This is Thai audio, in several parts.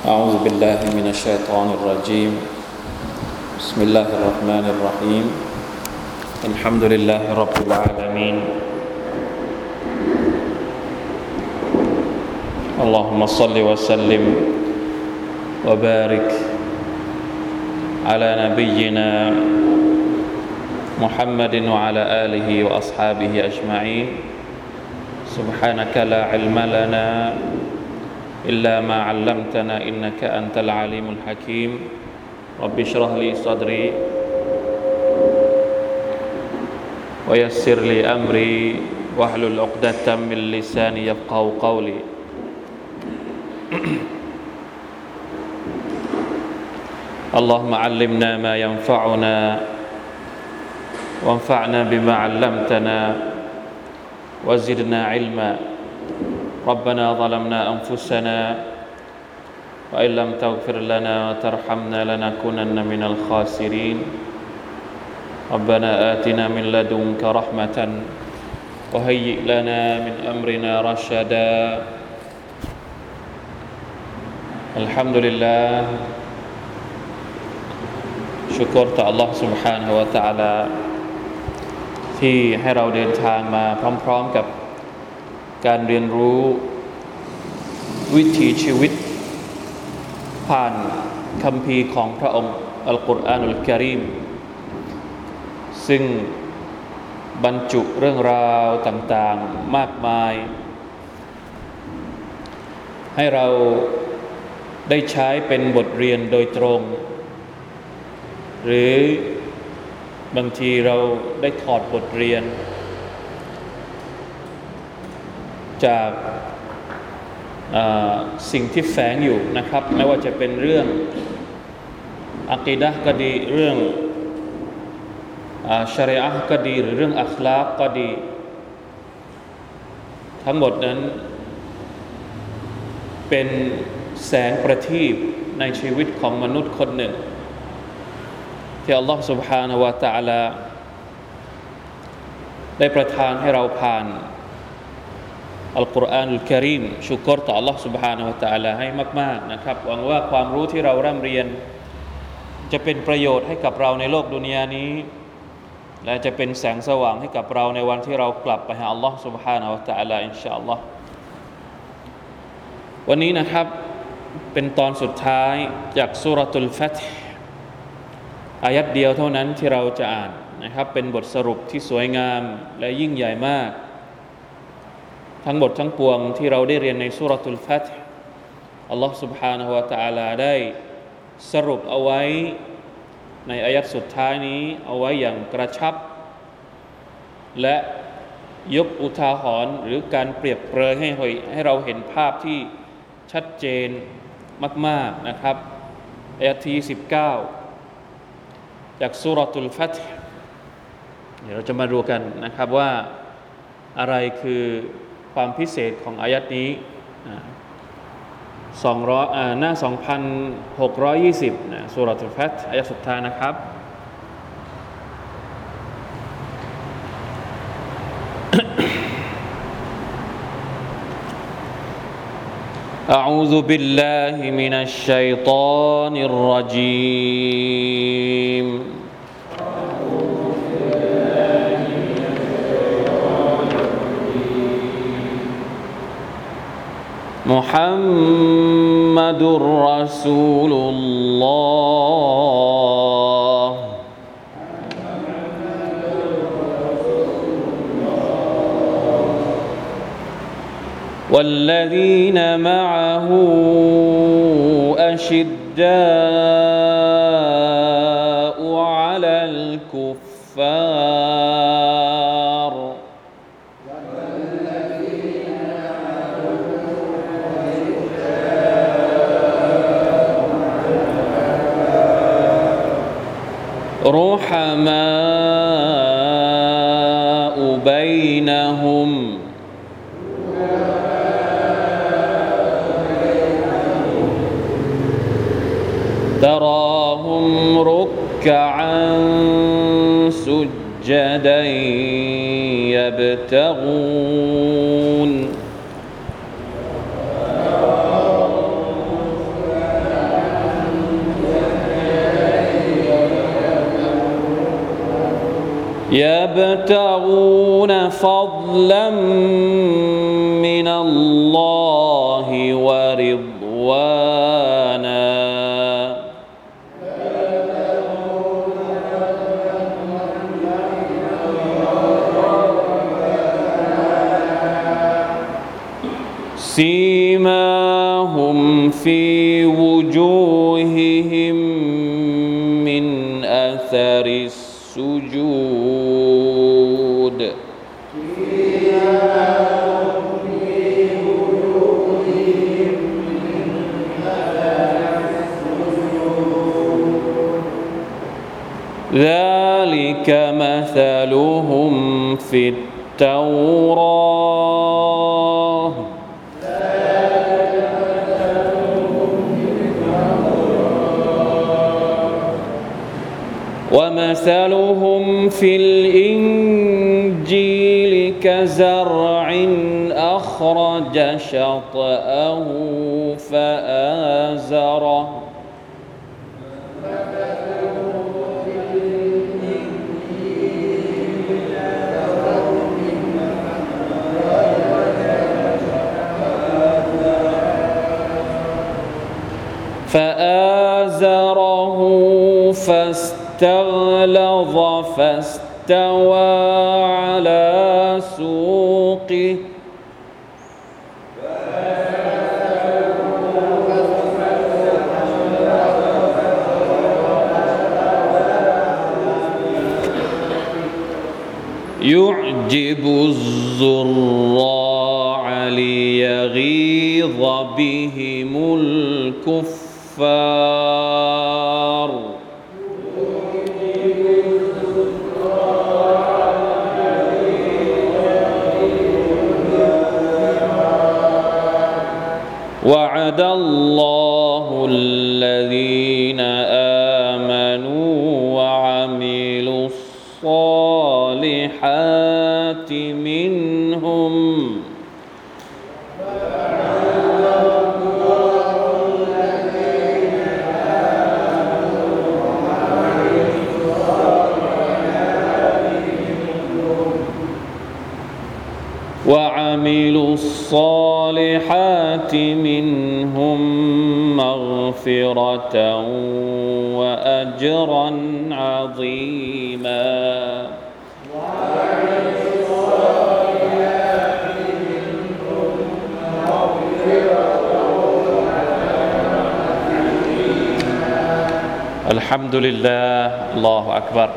أعوذ بالله من الشيطان الرجيم بسم الله الرحمن الرحيم الحمد لله رب العالمين اللهم صل وسلم وبارك على نبينا محمد وعلى آله وأصحابه أجمعين سبحانك لا علم لنا إلا ما علمتنا إنك أنت العليم الحكيم رب اشرح لي صدري ويسر لي أمري واحلل عقدة من لساني يفقهوا قولي اللهم علمنا ما ينفعنا وانفعنا بما علمتنا وزدنا علما ربنا ظلمنا أنفسنا وإن لم تغفر لنا وترحمنا لنكونن من الخاسرين ربنا آتنا من لدنك رحمة وهيئ لنا من أمرنا رشدا الحمد لله شكر الله سبحانه وتعالى ที่ให้เราเดินทางมาพร้อมๆกับการเรียนรู้วิถีชีวิตผ่านคัมภีร์ของพระองค์อัลกุรอานุลกะรีมซึ่งบรรจุเรื่องราวต่างๆมากมายให้เราได้ใช้เป็นบทเรียนโดยตรงหรือบางทีเราได้ถอดบทเรียนจากสิ่งที่แฝงอยู่นะครับไม่ว่าจะเป็นเรื่องอะกีดะห์ก็ดีเรื่องชะรีอะห์ก็ดีหรือเรื่องอัคลากก็ดีทั้งหมดนั้นเป็นแสงประทีปในชีวิตของมนุษย์คนหนึ่งที่อัลลอฮฺซุบฮานะฮูวะตะอาลาได้ประทานให้เราผ่านอัลกุรอานอัลกะรีมชูกรต่อ Allah Subhanahu Wa Taala ให้มากๆนะครับหวังว่าความรู้ที่เราร่ำเรียนจะเป็นประโยชน์ให้กับเราในโลกดุนยานี้และจะเป็นแสงสว่างให้กับเราในวันที่เรากลับไปหา Allah Subhanahu Wa Taala อินชาอัลลอฮ์วันนี้นะครับเป็นตอนสุดท้ายจากซูเราะตุลฟัตฮ์อายัดเดียวเท่านั้นที่เราจะอ่านนะครับเป็นบทสรุปที่สวยงามและยิ่งใหญ่มากทั้งหมดทั้งปวงที่เราได้เรียนในซูเราะตุลฟัตฮ์อัลลอฮฺ سبحانه และ تعالى ได้สรุปเอาไว้ในอายัดสุดท้ายนี้เอาไว้อย่างกระชับและยกอุทาหรณ์หรือการเปรียบเปรยให้เราเห็นภาพที่ชัดเจนมากๆนะครับอายัดที่19จากซูเราะตุลฟัตฮ์เดี๋ยวเราจะมาดูกันนะครับว่าอะไรคือความพิเศษของอายัดนี้หน้า 2,620 นะซูเราะตุลฟัตฮ์อายัดสุดท้ายนะครับ أعوذ بالله من الشيطان الرجيم محمد رسول الله والذين معه أشداء على الكفار رحماء بينهم تراهم ركعا سجدا يبتغون يبتغون فضلا من الله ورضوانا سيماهم في وجوههم من أثر السجود ذلك مثلهم في التوراة ومثلهم في الإنجيل كزرع أخرج شطأه فآزره فاستغلظ فاستوى على سوقه يعجب الزراع ليغيظ بهم الكفار وعد الله الذين آمنوا وعملوا الصالحات منهم وعملوا الصالحات منهم مغفرة وأجرا عظيما الحمد لله الله أكبر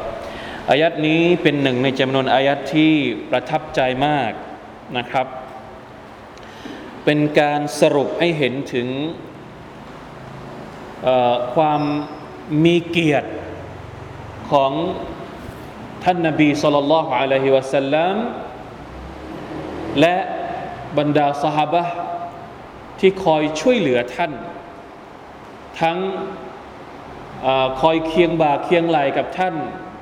อายัตนี้เป็นหนึ่งในจำนวนอายัตที่ประทับใจมากนะครับเป็นการสรุปให้เห็นถึงความมีเกียรติของท่านนบีศ็อลลัลลอฮุอะลัยฮิวะซัลลัมและบรรดาซอฮาบะห์ที่คอยช่วยเหลือท่านทั้งคอยเคียงบ่าเคียงไหล่กับท่าน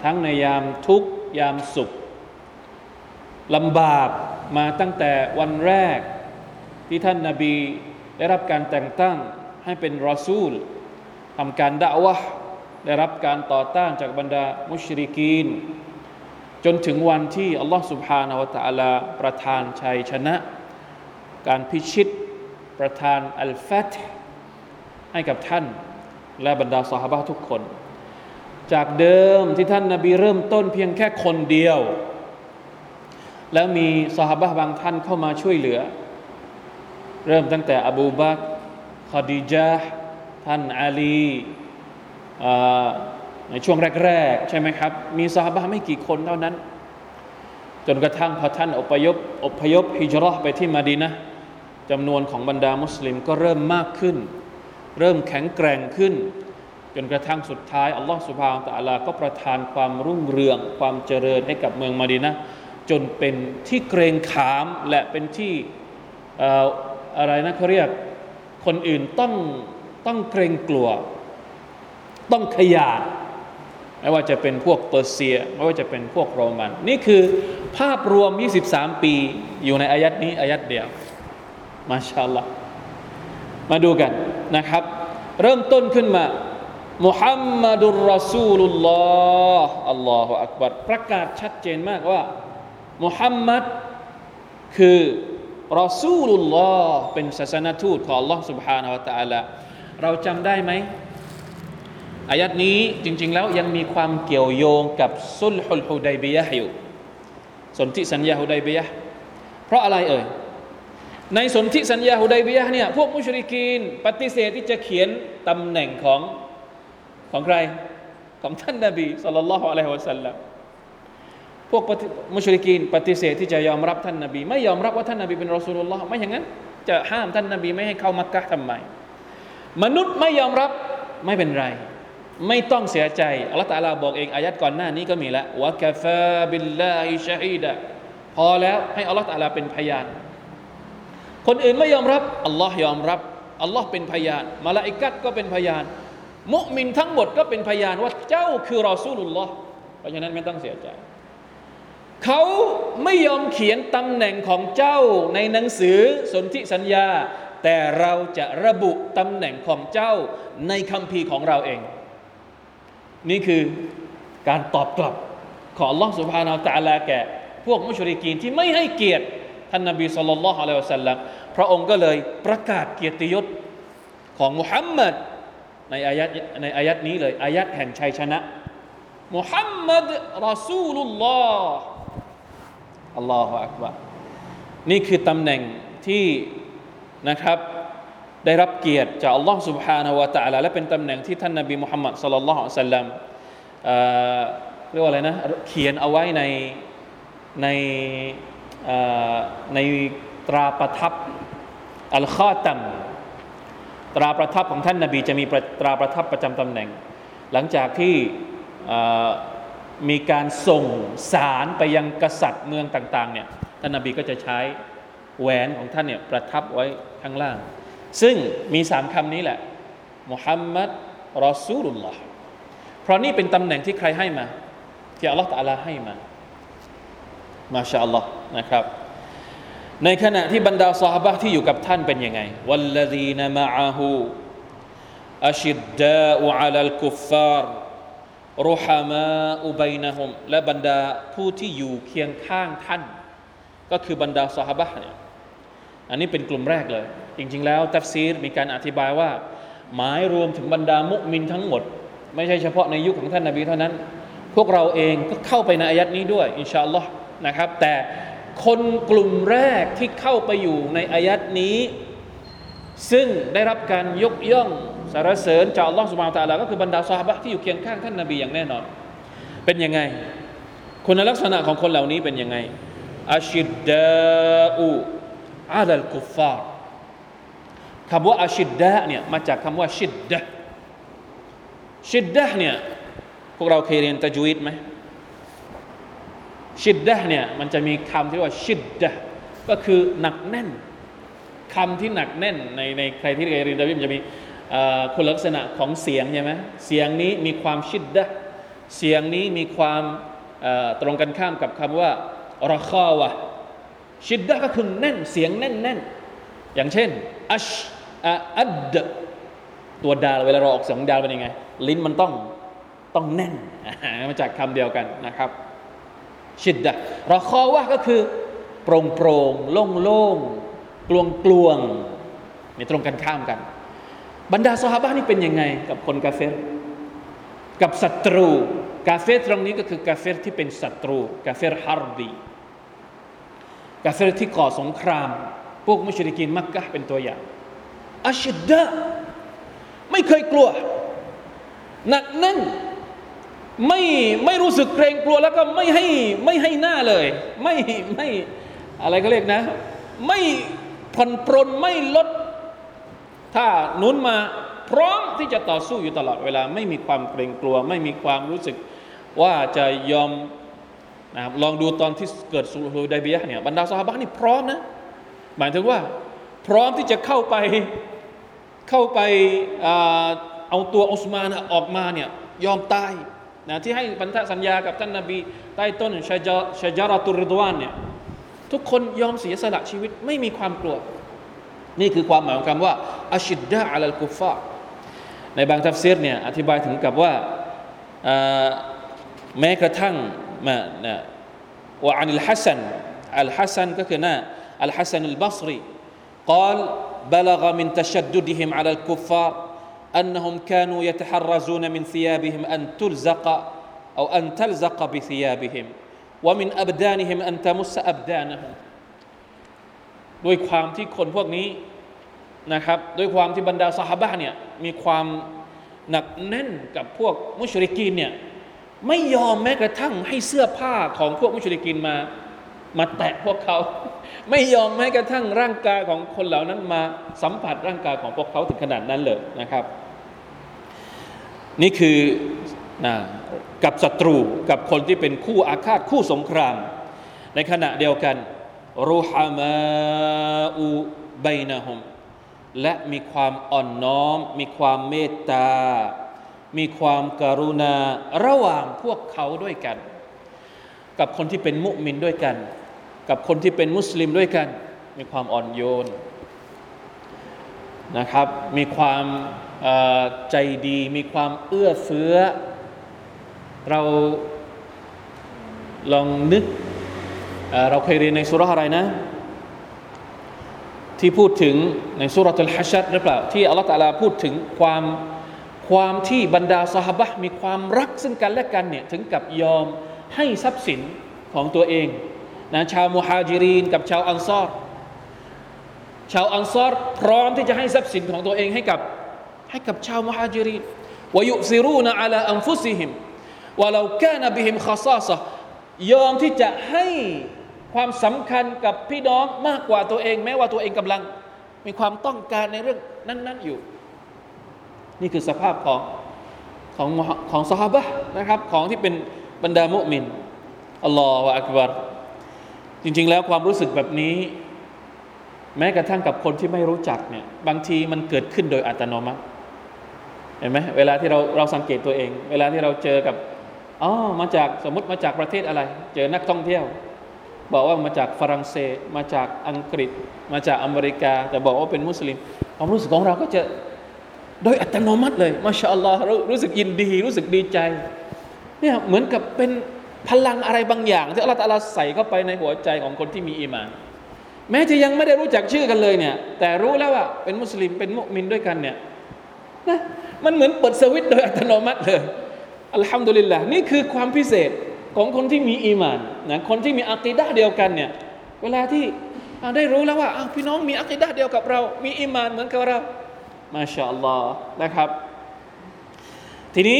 ทั้งในยามทุกข์ยามสุขลำบากมาตั้งแต่วันแรกที่ท่านนบีได้รับการแต่งตั้งให้เป็นรอซูลทำการดะอวะห์ได้รับการต่อต้านจากบรรดามุชริกีนจนถึงวันที่อัลลอฮฺซุบฮานะฮูวะตะอาลาประทานชัยชนะการพิชิตประทานอัลฟัตฮ์ให้กับท่านและบรรดาซอฮาบะห์ทุกคนจากเดิมที่ท่านนบีเริ่มต้นเพียงแค่คนเดียวแล้วมีซอฮาบะห์บางท่านเข้ามาช่วยเหลือเริ่มตั้งแต่อบูบักรคอดีญะห์ท่านอาลีในช่วงแรกๆใช่ไหมครับมีซอฮาบะห์ไม่กี่คนเท่านั้นจนกระทั่งพอท่านอพยพฮิจเราะห์ไปที่มะดีนะห์จำนวนของบรรดามุสลิมก็เริ่มมากขึ้นเริ่มแข็งแกร่งขึ้นจนกระทั่งสุดท้ายอัลเลาะห์ซุบฮานะฮูวะตะอาลาก็ประทานความรุ่งเรืองความเจริญให้กับเมืองมะดีนะห์จนเป็นที่เกรงขามและเป็นที่อะไรนะเขาเรียกคนอื่นต้องเกรงกลัวต้องขยาดไม่ว่าจะเป็นพวกเปอร์เซียไม่ว่าจะเป็นพวกโรมันนี่คือภาพรวม23ปีอยู่ในอายัตนี้อายัตเดียวมาชาอัลลอฮ์มาดูกันนะครับเริ่มต้นขึ้นมา มุฮัมมัดุลรอซูลุลลอฮ์อัลลอฮฺอักบัรประกาศชัดเจนมากว่ามุฮัมมัดคือรอซูลุลลอฮ์เป็นศาสนทูตของ Allah Subhanahu Wa Taala เราจำได้ไหมอายัดนี้จริงๆแล้วยังมีความเกี่ยวโยงกับซุลฮุลฮุดัยบิยะห์อยู่สนธิสัญญาฮุดัยบิยะห์เพราะอะไรเอ่ยในสนธิสัญญาฮุดัยบิยะห์เนี่ยพวกมุชริกีนปฏิเสธที่จะเขียนตำแหน่งของใครของท่านนบีศ็อลลัลลอฮุอะลัยฮิวะซัลลัมพวกมุชริกีนปฏิเสธที่จะยอมรับท่านนบีไม่ยอมรับว่าท่านนบีเป็นรอซูลุลลอฮ์ไม่อย่างนั้นจะห้ามท่านนบีไม่ให้เข้ามักกะฮ์ทำไมมนุษย์ไม่ยอมรับไม่เป็นไรไม่ต้องเสียใจอัลเลาะห์ตะอาลาบอกเองอายัดก่อนหน้านี้ก็มีแล้ววะกะฟาบิลลาฮิชะฮีดะพอแล้วให้อัลเลาะห์ตะอาลาเป็นพยานคนอื่นไม่ยอมรับอัลเลาะห์ยอมรับอัลเลาะห์เป็นพยานมะลาอิกะฮ์ก็เป็นพยานมุมินทั้งหมดก็เป็นพยานว่าเจ้าคือรอซูลุลลอฮ์เพราะฉะนั้นไม่ต้องเสียใจเขาไม่ยอมเขียนตำแหน่งของเจ้าในหนังสือสนธิสัญญาแต่เราจะระบุตำแหน่งของเจ้าในคัมภีร์ของเราเองนี่คือการตอบกลับของ Allah Subhanahu Wa Taala แก่พวกมุชริกีนที่ไม่ให้เกียรติท่านนบีศ็อลลัลลอฮุอะลัยฮิวะซัลลัมพระองค์ก็เลยประกาศเกียรติยศของมุฮัมมัดในอายัดนี้เลยอายัดแห่งชัยชนะมุฮัมมัดรอซูลุลลอฮ์อัลลอฮุอักบัรนี่คือตำแหน่งที่นะครับได้รับเกียรติจาก Allah Subhanahu Wa Taala และเป็นตำแหน่งที่ท่านนบีมุฮัมมัดศ็อลลัลลอฮุอะลัยฮิวะซัลลัมเรียกว่าอะไรนะเขียนเอาไว้ในตราประทับอัลฆอตัมตราประทับของท่านนบีจะมีตราประทับประจำตำแหน่งหลังจากที่มีการส่งสารไปยังกษัตริย์เมืองต่างๆเนี่ยท่านนบีก็จะใช้แหวนของท่านเนี่ยประทับไว้ข้างล่างซึ่งมี3คำนี้แหละมุฮัมมัดรอซูลุลลอฮ์เพราะนี่เป็นตำแหน่งที่ใครให้มาที่อัลเลาะห์ตะอาลาให้มามาชาอัลลอฮ์นะครับในขณะที่บรรดาซอฮาบะห์ที่อยู่กับท่านเป็นยังไงวัลลซีนะมะอาฮูอัชิดดาอูอะลัลกุฟฟาร์รุฮามะอูบัยนะฮุมและบรรดาผู้ที่อยู่เคียงข้างท่านก็คือบรรดาซอฮาบะห์เนี่ยอันนี้เป็นกลุ่มแรกเลยจริงๆแล้วตัฟซีรมีการอธิบายว่าหมายรวมถึงบรรดามุมินทั้งหมดไม่ใช่เฉพาะในยุคของท่านนบีเท่านั้นพวกเราเองก็เข้าไปในอายัดนี้ด้วยอินชาอัลลอฮ์นะครับแต่คนกลุ่มแรกที่เข้าไปอยู่ในอายัดนี้ซึ่งได้รับการยกย่องสรรเสริญจากอัลลอฮ์ซุบฮานะฮูวะตะอาลาก็คือบรรดาซอฮาบะห์ที่อยู่เคียงข้างท่านนบีอย่างแน่นอนเป็นยังไงคุณลักษณะของคนเหล่านี้เป็นยังไงอัชชิดดาอูอะลัลกุฟฟาร์คำว่าอัชชิดดะเนี่ยมาจากคำว่าชิดดะชิดดะเนี่ยพวกเราเคยเรียนตัจวีดไหมชิดดะเนี่ยมันจะมีคำที่ว่าชิดดะก็คือหนักแน่นคำที่หนักแน่นในใครที่เคยเรียนตัจวีดจะมีคุณลักษณะของเสียงใช่ไหมเสียงนี้มีความชิดดะเสียงนี้มีความตรงกันข้ามกับคำว่าระฆาวะชิดดะก็คือแน่นเสียงแน่นๆอย่างเช่นอัชอัดตัวดาเวลาเราออกเสียงดาเป็นยังไงลิ้นมันต้องแน่นมาจากคำเดียวกันนะครับชิดดะเราคอว่าก็คือโปร่งโปร่งโล่งโล่งกลวงกลวงนี่ตรงกันข้ามกันบรรดาซอฮาบะห์นี่เป็นยังไงกับคนกาเฟรกับศัตรูกาเฟรตรงนี้ก็คือกาเฟรที่เป็นศัตรูกาเฟรฮาร์บีกาเฟรที่ก่อสงครามพวกมุชริกีนมักกะฮ์เป็นตัวอย่างอัชดะไม่เคยกลัวหนักแน่นไม่รู้สึกเกรงกลัวแล้วก็ไม่ให้หน้าเลยไม่อะไรก็เรียกนะไม่ผ่อนปรนไม่ลดถ้านุนมาพร้อมที่จะต่อสู้อยู่ตลอดเวลาไม่มีความเกรงกลัวไม่มีความรู้สึกว่าจะยอมนะครับลองดูตอนที่เกิดซุลฮุดัยบิยะห์เนี่ยบรรดาซอฮาบะห์นี่พร้อมนะหมายถึงว่าพร้อมที่จะเข้าไปเอาตัวอุสมานออกมาเนี่ยยอมตายนะที่ให้พันธสัญญากับท่านนบีใต้ต้นชะญะเราะตุรริฎวานเนี่ยทุกคนยอมเสียสละชีวิตไม่มีความกลัวนี่คือความหมายของคำว่าอัชชิดดะอะลัลกุฟฟา ในบางทัฟซีรเนี่ยอธิบายถึงกับว่าแม้กระทั่งว่าอันอัลฮัสซันอัลฮัสซันก็คือนะอัลฮัสซันอัลบัศรีกล่าวبلغ من تشددهم على الكفار أنهم كانوا يتحرزون من ثيابهم أن تلزق أو أن تلزق بثيابهم ومن أبدانهم أن تمس أبدانهم ด้วยความที่คนพวกนี้นะครับด้วยความที่บรรดาซอฮาบะห์เนี่ยมีความหนักแน่นกับพวกมุชริกีนเนี่ยไม่ยอมแม้กระทั่งให้เสื้อผ้าของพวกมุชริกีนมาแตะพวกเขาไม่ยอมแม้กระทั่งร่างกายของคนเหล่านั้นมาสัมผัสร่างกายของพวกเขาถึงขนาดนั้นเลยนะครับนี่คือกับศัตรูกับคนที่เป็นคู่อาฆาตคู่สงครามในขณะเดียวกันรูฮามาอูบัยนะฮุมและมีความอ่อนน้อมมีความเมตตามีความกรุณาระหว่างพวกเขาด้วยกันกับคนที่เป็นมุมินด้วยกันกับคนที่เป็นมุสลิมด้วยกันมีความอ่อนโยนนะครับมีความใจดีมีความเอื้อเฟื้อเราลองนึกเราเคยเรียนในซูเราะห์อะไรนะที่พูดถึงในซูเราะห์อัลฮัชัดหรือเปล่าที่อัลเลาะห์ตะอาลาพูดถึงความที่บรรดาซอฮาบะห์มีความรักซึ่งกันและกันเนี่ยถึงกับยอมให้ทรัพย์สินของตัวเองนะชาวมุฮาญิรีนกับชาวอันซอรพร้อมที่จะให้ทรัพย์สินของตัวเองให้กับชาวมุฮาญิรีนวะยุซิรูนะอะลาอันฟุซิฮิมวะลาวกานะบิฮิมคอซอซะห์ยอมที่จะให้ความสำคัญกับพี่น้องมากกว่าตัวเองแม้ว่าตัวเองกำลังมีความต้องการในเรื่องนั้นๆอยู่นี่คือสภาพของซอฮาบะห์นะครับของที่เป็นบรรดามุอ์มินอัลลอฮุอักบัรจริงๆแล้วความรู้สึกแบบนี้แม้กระทั่งกับคนที่ไม่รู้จักเนี่ยบางทีมันเกิดขึ้นโดยอัตโนมัติเห็นไหมเวลาที่เราสังเกตตัวเองเวลาที่เราเจอกับมาจากสมมติมาจากประเทศอะไรเจอนักท่องเที่ยวบอกว่ามาจากฝรั่งเศสมาจากอังกฤษมาจากอเมริกาแต่บอกว่าเป็นมุสลิมความรู้สึกของเราก็จะโดยอัตโนมัติเลยมาชาอัลลอฮ์รู้สึกยินดีรู้สึกดีใจเนี่ยเหมือนกับเป็นพลังอะไรบางอย่างที่อัลลอฮ์ตะอาลาใส่เข้าไปในหัวใจของคนที่มีอีหม่านแม้จะยังไม่ได้รู้จักชื่อกันเลยเนี่ยแต่รู้แล้วว่าเป็นมุสลิมเป็นมุอ์มินด้วยกันเนี่ยนะมันเหมือนเปิดสวิตช์โดยอัตโนมัติเลยอัลฮัมดุลิลละห์นี่คือความพิเศษของคนที่มีอีหม่านนะคนที่มีอะกีดะห์เดียวกันเนี่ยเวลาที่ได้รู้แล้วว่าพี่น้องมีอะกีดะห์เดียวกับเรามีอีหม่านเหมือนกับเรามาชาอัลลอฮ์นะครับทีนี้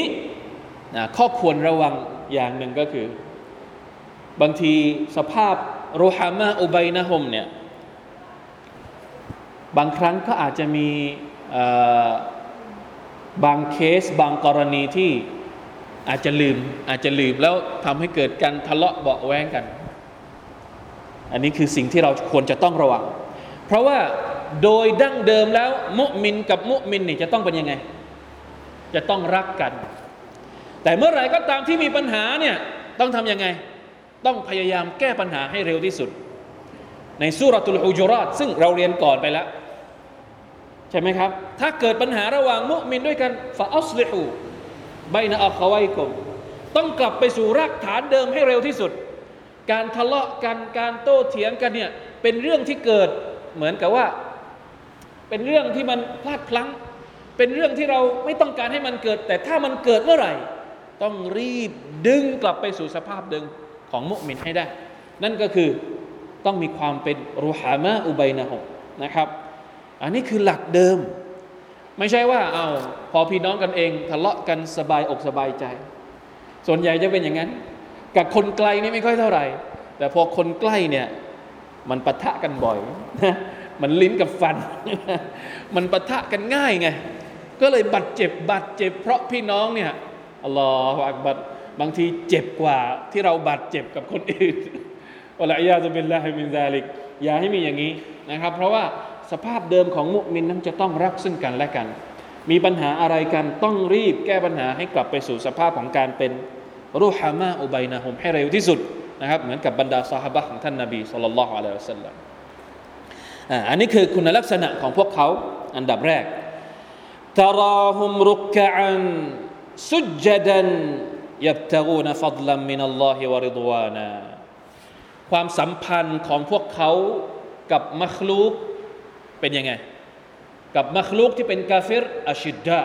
ข้อควรระวังอย่างหนึ่งก็คือบางทีสภาพรูฮามะอุบัยนะฮุมเนี่ยบางครั้งก็อาจจะมีบางเคสบางกรณีที่อาจจะลืมแล้วทำให้เกิดการทะเลาะเบาะแว้งกันอันนี้คือสิ่งที่เราควรจะต้องระวังเพราะว่าโดยดั้งเดิมแล้วมุอ์มินกับมุอ์มินนี่จะต้องเป็นยังไงจะต้องรักกันแต่เมื่อไหร่ก็ตามที่มีปัญหาเนี่ยต้องทำยังไงต้องพยายามแก้ปัญหาให้เร็วที่สุดในซูเราะตุลหุญูราตซึ่งเราเรียนก่อนไปแล้วใช่ไหมครับถ้าเกิดปัญหาระหว่างมุอ์มินด้วยกันฟะอัศลิฮูไบนะอัควัยกุมต้องกลับไปสู่รากฐานเดิมให้เร็วที่สุดการทะเลาะกันการโต้เถียงกันเนี่ยเป็นเรื่องที่เกิดเหมือนกับว่าเป็นเรื่องที่มันพลาดพลั้งเป็นเรื่องที่เราไม่ต้องการให้มันเกิดแต่ถ้ามันเกิดเมื่อไหร่ต้องรีบดึงกลับไปสู่สภาพเดิมของมุอ์มินให้ได้นั่นก็คือต้องมีความเป็นรูฮามะอุบัยนะฮุมนะครับอันนี้คือหลักเดิมไม่ใช่ว่าพอพี่น้องกันเองทะเลาะกันสบายอกสบายใจส่วนใหญ่จะเป็นอย่างนั้นกับคนไกลนี่ไม่ค่อยเท่าไหร่แต่พอคนใกล้เนี่ยมันปะทะกันบ่อยนะมันลิ้นกับฟันมันปะทะกันง่ายไงก็เลยบาดเจ็บเพราะพี่น้องเนี่ยอัลลอฮฺอักบัรบางทีเจ็บกว่าที่เราบาดเจ็บกับคนอื่นอัลลอฮฺยาซุบิลลาฮิมินซาลิกอย่าให้มีอย่างนี้นะครับเพราะว่าสภาพเดิมของมุอ์มินนั้นจะต้องรักซึ่งกันและกันมีปัญหาอะไรกันต้องรีบแก้ปัญหาให้กลับไปสู่สภาพของการเป็นรูฮามะอุบัยนะฮุมให้เร็วที่สุดนะครับเหมือนกับบรรดาซอฮาบะห์ของท่านนบีศ็อลลัลลอฮุอะลัยฮิวะซัลลัมอันนี้คือคุณลักษณะของพวกเขาอันดับแรก ตะราฮุมรุกกะอันสุจดันยับตะกูนฟัดลัมมินัลลอฮิวะริดวานะความสัมพันธ์ของพวกเขากับมัคลูกเป็นยังไงกับมัคลูกที่เป็นกาเฟรอัชิดดะ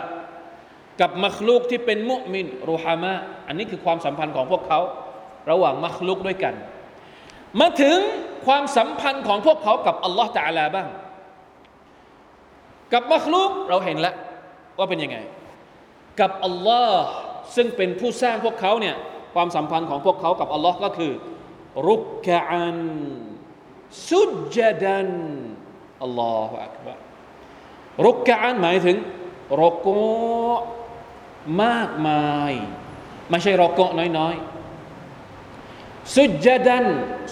กับมัคลูกที่เป็นมุมินรูฮามะอันนี้คือความสัมพันธ์ของพวกเขาระหว่างมัคลูกด้วยกันมาถึงความสัมพันธ์ของพวกเขากับอัลลอฮฺตะอาลาบ้างกับมัคลูกเราเห็นแล้วว่าเป็นยังไงกับอัลลอฮฺซึ่งเป็นผู้สร้างพวกเขาเนี่ยความสัมพันธ์ของพวกเขากับอัลลอฮฺก็คือรุกกะอันสุจดันอัลลอฮฺอักบะรรุกกะอันหมายถึงรุกูอ์มากมายไม่ใช่รุกูอ์น้อยๆสุจดัน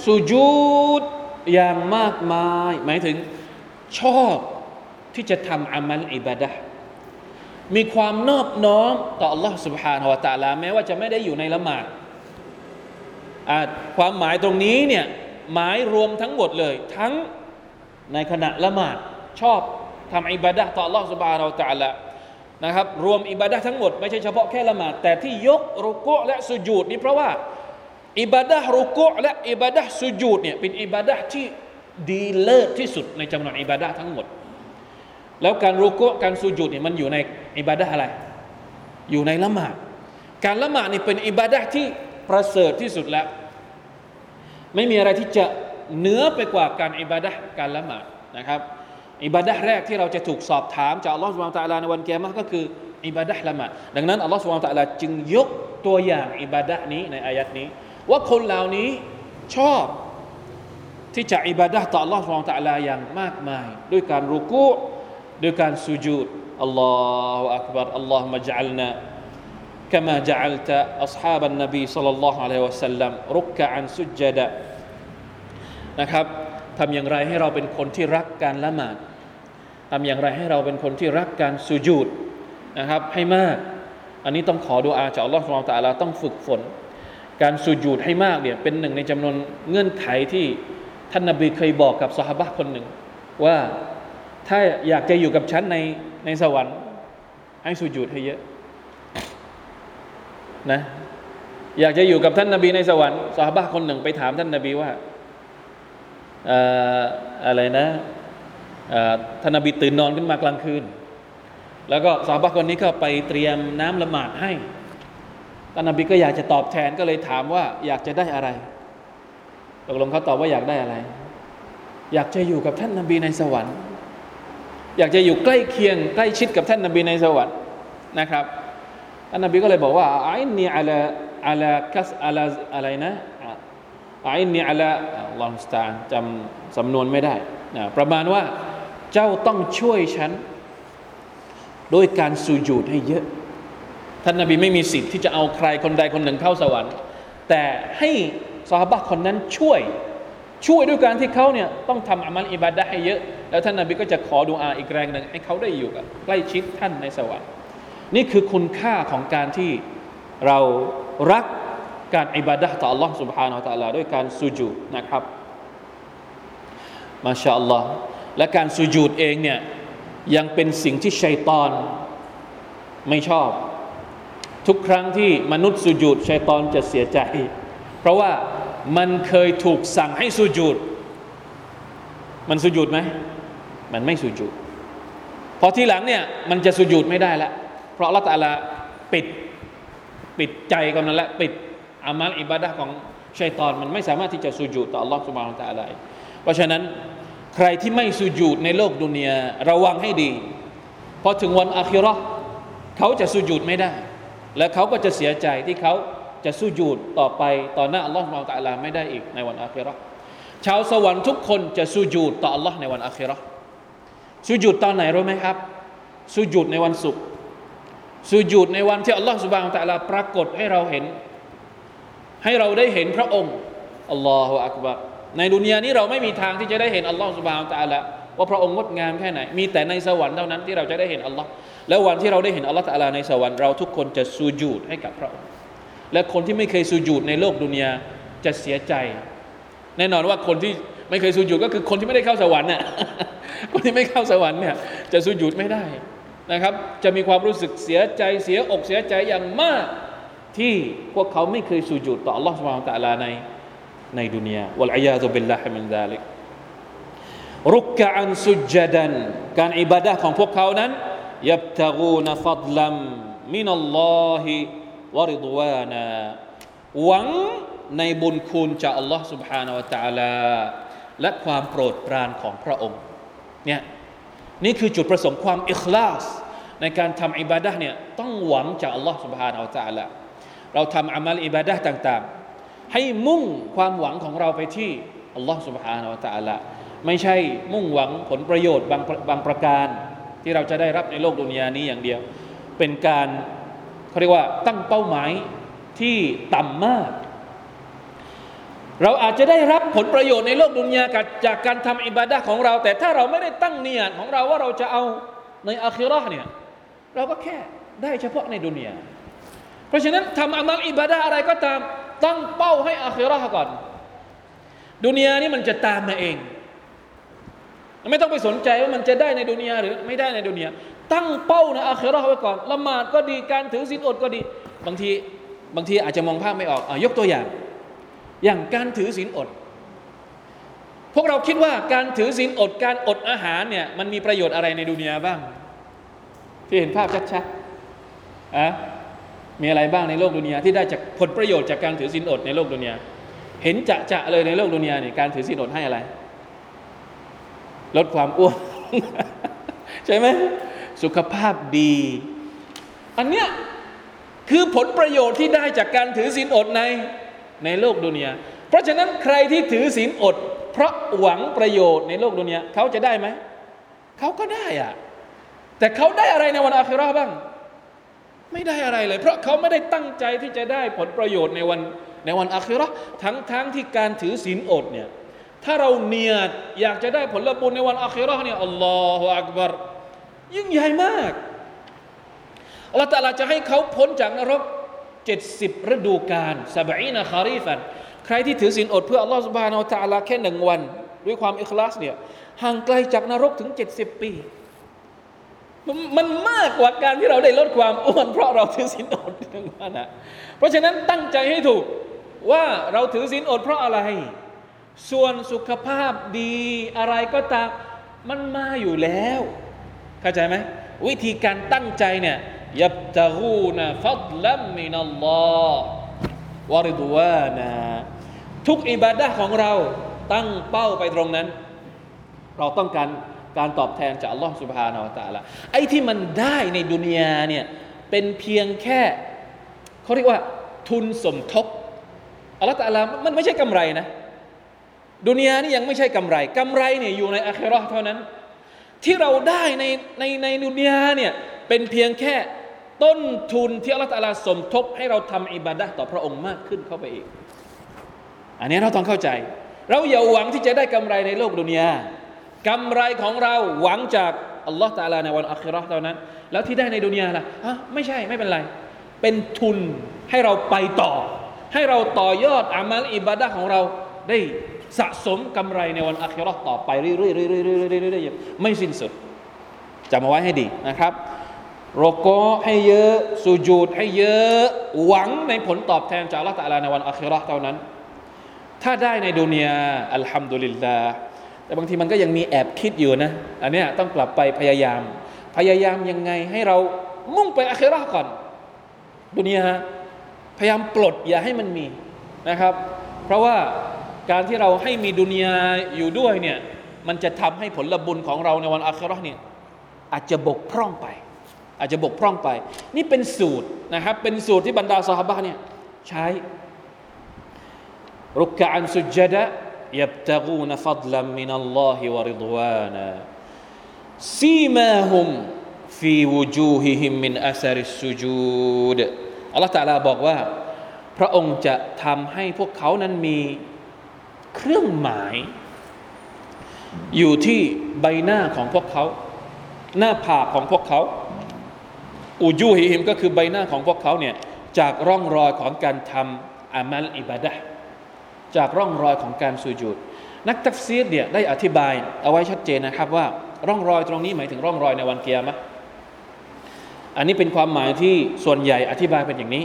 สุญูดอย่างมากมายหมายถึงชอบที่จะทำอามัลอิบาดะห์มีความนอบน้อมต่อ Allah Subhanahu wa Ta'ala แม้ว่าจะไม่ได้อยู่ในละหมาดความหมายตรงนี้เนี่ยหมายรวมทั้งหมดเลยทั้งในขณะละหมาดชอบทำอิบาดะห์ต่อ Allah Subhanahu wa Ta'ala นะครับรวมอิบาดะห์ทั้งหมดไม่ใช่เฉพาะแค่ละหมาดแต่ที่ยกรุกูอ์และสุญูดนี่เพราะว่าอิบาดะห์รุกูอ์และอิบาดะห์สุญูดเนี่ยเป็นอิบาดะห์ที่ดีเลิศที่สุดในจำนวนอิบาดะห์ทั้งหมดแล้วการรุกูอ์การสุญูดเนี่ยมันอยู่ในอิบาดะห์อะไรอยู่ในละหมาดการละหมาดนี่เป็นอิบาดะห์ที่ประเสริฐที่สุดแล้วไม่มีอะไรที่จะเหนือไปกว่าการอิบาดะห์การละหมาดนะครับอิบาดะห์แรกที่เราจะถูกสอบถามจากอัลเลาะห์ซุบฮานะฮูวะตะอาลาในวันกิยามะห์ก็คืออิบาดะห์ละหมาดดังนั้นอัลเลาะห์ซุบฮานะฮูวะตะอาลาจึงยกตัวอย่างอิบาดะห์นี้ในอายัตนี้ว่าคนเหล่านี้ชอบที่จะอิบาดะห์ต่ออัลเลาะห์ซุบฮานะฮูวะตะอาลาอย่างมากมายด้วยการรุกูอ์ด้วยการสุญูดอัลลอฮุอักบัรอัลลอฮุมะญะอัลนากะมาญะอัลตะอัศฮาบันนบีศ็อลลัลลอฮุอะลัยฮิวะซัลลัมรุกกะอันสุจดะนะครับทำอย่างไรให้เราเป็นคนที่รักการละหมาดทำอย่างไรให้เราเป็นคนที่รักการสุญูดนะครับให้มากอันนี้ต้องขอดุอาจากอัลเลาะห์ซุบฮานะฮูวะตะอาลาต้องฝึกฝนการสุญูดให้มากเนี่ยเป็นหนึ่งในจำนวนเงื่อนไขที่ท่านนบีเคยบอกกับซอฮาบะห์คนหนึ่งว่าถ้าอยากจะอยู่กับฉันในสวรรค์ให้สุญูดให้เยอะนะอยากจะอยู่กับท่านนบีในสวรรค์ซอฮาบะห์คนหนึ่งไปถามท่านนบีว่าอะไรนะท่านนบีตื่นนอนขึ้นมากลางคืนแล้วก็ซอฮาบะห์คนนี้ก็ไปเตรียมน้ำละหมาดให้ท่านนบีก็อยากจะตอบแทนก็เลยถามว่าอยากจะได้อะไรตกลงเขาตอบว่าอยากได้อะไรอยากจะอยู่กับท่านนบีในสวรรค์อยากจะอยู่ใกล้เคียงใกล้ชิดกับท่านนบีในสวรรค์นะครับท่านนบีก็เลยบอกว่าอินนีอะลากัสอะลาอะไรนะอินนีอะลาอัลลอฮุสตาจำสำนวนไม่ได้นะประมาณว่าเจ้าต้องช่วยฉันโดยการสุญูดให้เยอะท่านนบีไม่มีสิทธิ์ที่จะเอาใครคนใดคนหนึ่งเข้าสวรรค์แต่ให้ซอฮาบะห์คนนั้นช่วยด้วยการที่เขาเนี่ยต้องทำอามัลอิบาดะห์ให้เยอะแล้วท่านนบีก็จะขอดุอาอีกแรงหนึ่งให้เขาได้อยู่กับใกล้ชิดท่านในสวรรค์นี่คือคุณค่าของการที่เรารักการอิบาดะห์ต่อ Allah Subhanahu Wa Taala ด้วยการสุญูดนะครับมาชาอัลลอฮ์และการสุญูดเองเนี่ยยังเป็นสิ่งที่ชัยฏอนไม่ชอบทุกครั้งที่มนุษย์สุญูดชัยฏอนจะเสียใจเพราะว่ามันเคยถูกสั่งให้สุญูดมันสุญูดไหมมันไม่สุญูดพอทีหลังเนี่ยมันจะสุญูดไม่ได้ละเพราะอัลเลาะห์ตะอาลาปิดใจกันนั่นแหละปิดอามัลอิบาดะห์ของชัยฏอนมันไม่สามารถที่จะสุญูดต่ออัลเลาะห์ซุบฮานะฮูวะตะอาลาเพราะฉะนั้นใครที่ไม่สุญูดในโลกดุนยาระวังให้ดีพอถึงวันอาคิเราะห์เขาจะสุญูดไม่ได้และเขาก็จะเสียใจที่เขาจะสุญูดต่อไปต่อหน้าอัลเลาะห์ซุบฮานะฮูวะตะอาลาไม่ได้อีกในวันอาคิเราะห์ชาวสวรรค์ทุกคนจะสุญูดต่ออัลเลาะห์ในวันอาคิเราะห์สุญูดตอนไหนรู้ไหมครับสุญูดในวันศุกร์สุญูดในวันที่อัลเลาะห์ซุบฮานะฮูวะตะอาลาปรากฏให้เราเห็นให้เราได้เห็นพระองค์อัลลอฮุอักบาร์ในดุนยานี้เราไม่มีทางที่จะได้เห็นอัลเลาะห์ซุบฮานะฮูวะตะอาลาว่าพระองค์งดงามแค่ไหนมีแต่ในสวรรค์เท่านั้นที่เราจะได้เห็นอัลเลาะห์แล้ววันที่เราได้เห็นอัลเลาะห์ตะอาลาในสวรรค์เราทุกคนจะสุญูดให้กับพระองค์และคนที่ไม่เคยสุญูดในโลกดุนยาจะเสียใจแน่นอนว่าคนที่ไม่เคยสุญูดก็คือคนที่ไม่ได้เข้าสวรรค์น่ะคนที่ไม่เข้าสวรรค์เนี่ยจะสุญูดไม่ได้ นะครับจะมีความรู้สึกเสียใจเสียอกเสียใจอย่างมากที่พวกเขาไม่เคยสุญูดต่ออัลลอฮฺซุบฮานะฮูวะตะอาลาในดุนยาวัลอียาซุบิลลาฮิมินซาลิกรุกกะอันสุจัดันการอิบาดะห์ของพวกเขานั้นยับตะกูนฟัฎลัมมินัลลอฮิวะริฎวานะหวังในบุญคุณจากอัลลอฮฺซุบฮานะฮูวะตะอาลาและความโปรดปรานของพระองค์เนี่ยนี่คือจุดประสงค์ความอิคลาสในการทำอิบาดะห์เนี่ยต้องหวังจากอัลลอฮฺซุบฮานะฮูวะตะอาลาเราทำอามัลอิบาดะห์ต่างๆให้มุ่งความหวังของเราไปที่อัลลอฮฺซุบฮานะฮูวะตะอาลาไม่ใช่มุ่งหวังผลประโยชน์บางประการที่เราจะได้รับในโลกดุนยานี้อย่างเดียวเป็นการเขาเรียกว่าตั้งเป้าหมายที่ต่ำมากเราอาจจะได้รับผลประโยชน์ในโลกดุนยาจากการทำอิบาดะห์ของเราแต่ถ้าเราไม่ได้ตั้งเนียดของเราว่าเราจะเอาในอาคิเราะห์เนี่ยเราก็แค่ได้เฉพาะในดุนยาเพราะฉะนั้นทำอามัลอิบาดะห์อะไรก็ตามตั้งเป้าให้อาคิเราะห์ก่อนดุนยานี่มันจะตามมาเองไม่ต้องไปสนใจว่ามันจะได้ในดุนยาหรือไม่ได้ในดุนยาตั้งเป้าในอาคิเราะห์ไว้ก่อนละหมาดก็ดีการถือศีลอดก็ดีบางทีอาจจะมองภาพไม่ออกยกตัวอย่างการถือศีลอดพวกเราคิดว่าการถือศีลอดการอดอาหารเนี่ยมันมีประโยชน์อะไรในดุนยาบ้างที่เห็นภาพชัดๆมีอะไรบ้างในโลกดุนยาที่ได้จากผลประโยชน์จากการถือศีลอดในโลกดุนยาเห็นจะเลยในโลกดุนยาเนี่ยการถือศีลอดให้อะไรลดความอ้วน ใช่ไหมสุขภาพดีอันเนี้ยคือผลประโยชน์ที่ได้จากการถือศีลอดในโลกดุนยาเพราะฉะนั้นใครที่ถือศีลอดเพราะหวังประโยชน์ในโลกดุนยาเขาจะได้ไหมเขาก็ได้อะแต่เขาได้อะไรในวันอาคิเราะห์บ้างไม่ได้อะไรเลยเพราะเขาไม่ได้ตั้งใจที่จะได้ผลประโยชน์ในวันอาคิเราะห์ทั้งที่การถือศีลอดเนี่ยถ้าเราเนียดอยากจะได้ผลบุญในวันอาคิเราะห์เนี่ยอัลลอฮุอักบัรยิ่งใหญ่มากอัลลอฮฺตะอาลาจะให้เขาพ้นจากนรก70ฤดูกาล70คารีฟันใครที่ถือศีลอดเพื่ออัลลอฮฺซุบฮานะฮูวะตะอาลาแค่1วันด้วยความอิคลาสเนี่ยห่างไกลจากนรกถึง70ปีมันมากกว่าการที่เราได้ลดความอ้วนเพราะเราถือศีลอด1วันนะเพราะฉะนั้นตั้งใจให้ถูกว่าเราถือศีลอดเพราะอะไรส่วนสุขภาพดีอะไรก็ตามมันมาอยู่แล้วเข้าใจไหมวิธีการตั้งใจเนี่ยยับตะกูนฟัฎลัมมินัลลอฮฺวะริฎวานะทุกอิบาดะห์ของเราตั้งเป้าไปตรงนั้นเราต้องการการตอบแทนจากอัลลอฮฺซุบฮานะฮูวะตะอาลาไอ้ที่มันได้ในดุนยาเนี่ยเป็นเพียงแค่เขาเรียกว่าทุนสมทบอัลลอฮฺตะอาลามันไม่ใช่กำไรนะดุนยานี่ยังไม่ใช่กำไรเนี่ยอยู่ในอาคิเราะห์เท่านั้นที่เราได้ในดุนยาเนี่ยเป็นเพียงแค่ต้นทุนที่อัลลอฮฺตะอาลาสมทบให้เราทำอิบาดะห์ต่อพระองค์มากขึ้นเข้าไปอีกอันนี้เราต้องเข้าใจเราอย่าหวังที่จะได้กำไรในโลกดุนยากำไรของเราหวังจากอัลลอฮฺตะอาลาในวันอาคิเราะห์เท่านั้นแล้วที่ได้ในดุนยาล่ะไม่ใช่ไม่เป็นไรเป็นทุนให้เราไปต่อให้เราต่อยอดอามัลอิบาดะห์ของเราได้สะสมกำไรในวันอาคิเราะห์ต่อไปเรื่อยๆๆๆๆไม่สิ้นสุดจำเอาไว้ให้ดีนะครับรุกูอ์ให้เยอะสุญูดให้เยอะหวังในผลตอบแทนจากอัลเลาะห์ตะอาลาในวันอาคิเราะห์เท่านั้นถ้าได้ในดุนยาอัลฮัมดุลิลลาห์แต่บางทีมันก็ยังมีแอบคิดอยู่นะอันเนี้ยต้องกลับไปพยายามยังไงให้เรามุ่งไปอาคิเราะห์ก่อนดุนยาพยายามปลดอย่าให้มันมีนะครับเพราะว่าการที่เราให้มีดุนยาอยู่ด้วยเนี่ยมันจะทำให้ผลบุญของเราในวันอาคิเราะห์เนี่ยอาจจะบกพร่องไปนี่เป็นสูตรนะครับเป็นสูตรที่บรรดาซอฮาบะห์เนี่ยใช้รุกกะอันสุจดะยับตะกูนฟัฎลัมมินัลลอฮิวะริฎวานะซีมาฮุมฟีวุจูฮิฮิมมินอัษริสสุญูดอัลเลาะห์ตะอาลาบอกว่าพระองค์จะทำให้พวกเขานั้นมีเครื่องหมายอยู่ที่ใบหน้าของพวกเขาหน้าผากของพวกเขาอุจูฮิฮิมก็คือใบหน้าของพวกเขาเนี่ยจากร่องรอยของการทำอามัลอิบาดะห์จากร่องรอยของการสุญูดนักตัฟซีรเนี่ยได้อธิบายเอาไว้ชัดเจนนะครับว่าร่องรอยตรงนี้หมายถึงร่องรอยในวันกิยามะห์ อันนี้เป็นความหมายที่ส่วนใหญ่อธิบายเป็นอย่างนี้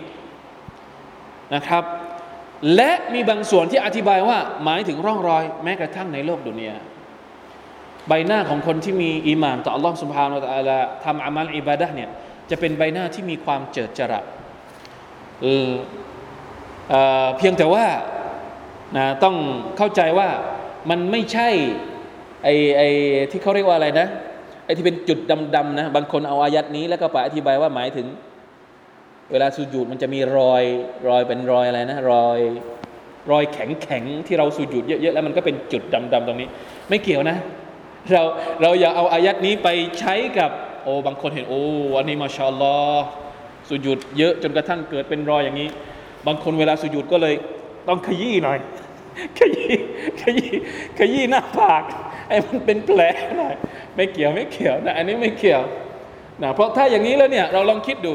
นะครับและมีบางส่วนที่อธิบายว่าหมายถึงร่องรอยแม้กระทั่งในโลกดุนยาใบหน้าของคนที่มีอีหม่านต่ออัลลอฮฺซุบฮานะฮูวะตะอาลาทำอามัลอิบาดะห์เนี่ยจะเป็นใบหน้าที่มีความเจิดจรัสเพียงแต่ว่านะต้องเข้าใจว่ามันไม่ใช่ไอ้ที่เขาเรียกว่าอะไรนะไอ้ที่เป็นจุดดำๆนะบางคนเอาอายัดนี้แล้วก็ไปอธิบายว่าหมายถึงเวลาสุญูดมันจะมีรอยเป็นรอยอะไรนะรอยแข็งๆที่เราสุญูดเยอะๆแล้วมันก็เป็นจุดดำๆตรงนี้ไม่เกี่ยวนะเราอย่าเอาอายัดนี้ไปใช้กับโอ้บางคนเห็นโอ้อันนี้มาชาอัลลอฮ์สุญูดเยอะจนกระทั่งเกิดเป็นรอยอย่างนี้บางคนเวลาสุญูดก็เลยต้องขยี้หน่อยขยี้หน้าผากไอ้มันเป็นแผลหน่อยไม่เกี่ยวนะอันนี้ไม่เกี่ยวนะเพราะถ้าอย่างนี้แล้วเนี่ยเราลองคิดดู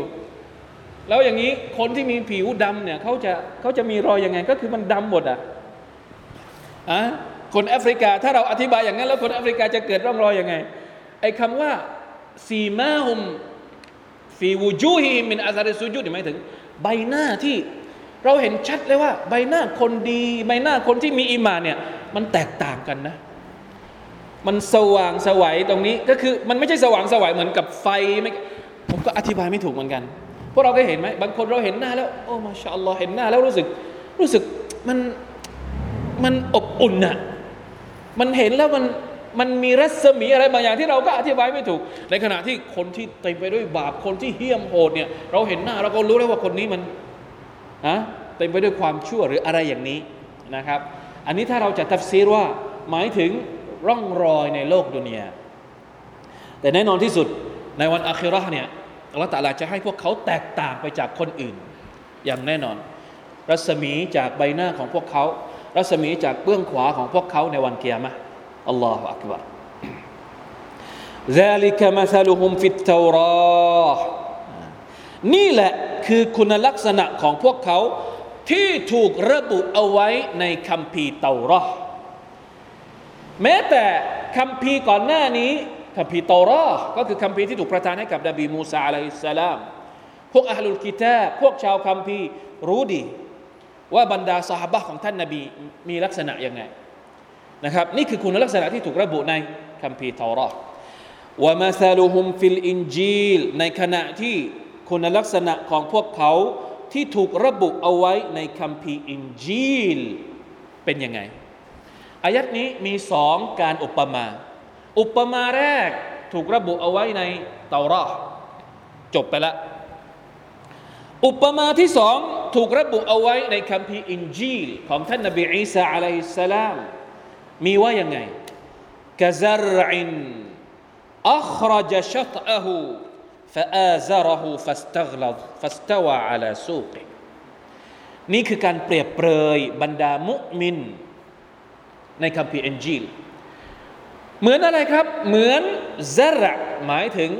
แล้วอย่างนี้คนที่มีผิวดำเนี่ยเขาจะมีรอยยังไงก็คือมันดำหมดอ่ะคนแอฟริกาถ้าเราอธิบายอย่างนั้นแล้วคนแอฟริกาจะเกิดร่องรอยยังไงไอ้คำว่าซีมาฮุมฟีวูจูฮิมินอาซาริสุญูดหมายถึงใบหน้าที่เราเห็นชัดเลยว่าใบหน้าคนดีใบหน้าคนที่มีอีหม่านเนี่ยมันแตกต่างกันนะมันสว่างสวัยตรงนี้ก็คือมันไม่ใช่สว่างสวัยเหมือนกับไฟไม่ผมก็อธิบายไม่ถูกเหมือนกันพวกเราก็เห็นไหมบางคนเราเห็นหน้าแล้วโอ้มาชาอัลลอฮ์เห็นหน้าแล้วรู้สึกมันอบอุ่นอะมันเห็นแล้วมันมีรัศมีอะไรบางอย่างที่เราก็อธิบายไม่ถูกในขณะที่คนที่เต็มไปด้วยบาปคนที่เหี้ยมโหดเนี่ยเราเห็นหน้าเราก็รู้แล้วว่าคนนี้มันเต็มไปด้วยความชั่วหรืออะไรอย่างนี้นะครับอันนี้ถ้าเราจะตัฟซีรว่าหมายถึงร่องรอยในโลกดุนยาแต่แน่นอนที่สุดในวันอาคิเราะห์เนี่ยอัลเลาะห์ตะอาลาจะให้พวกเขาแตกต่างไปจากคนอื่นอย่างแน่นอนรัศมีจากใบหน้าของพวกเขารัศมีจากเบื้องขวาของพวกเขาในวันกิยามะห์อัลลอฮุอักบัร ذلك مثلهم في التوراة นี่แหละคือคุณลักษณะของพวกเขาที่ถูกระบุเอาไว้ในคัมภีร์เตาเราะห์แม้แต่คัมภีร์ก่อนหน้านี้คัมภีร์เตาเราะห์ก็คือคัมภีร์ที่ถูกประทานให้กับนบีมูซาอะลัยฮิสสลามพวกอะห์ลุลกิตาบพวกชาวคัมภีร์รู้ดีว่าบรรดาซอฮาบะห์ของท่านนบีมีลักษณะยังไงนะครับนี่คือคุณลักษณะที่ถูกระบุในคัมภีร์เตาเราะห์วะมะซาลุฮุมฟิลอินญีลในขณะที่คุณลักษณะของพวกเขาที่ถูกระบุเอาไว้ในคัมภีร์อินญีลเป็นยังไงอายัตนี้มี2การอุปมาแรกถูกระบุเอาไว้ในเตาเราะห์จบไปละอุปมาที่2ถูกระบุเอาไว้ในคัมภีร์อินญีลของท่านนบีอีสาอะลัยฮิสสลามมีว่ายังไงกะซัรอินอัครจชัตอะฮูفآزره فاستغلظ فاستوى على سوقه นี่คือการเปรียบเปรยบรรดามุมินในคัมภีร์อินญีลเหมือนอะไรครับเหมือนซะระหมายถึง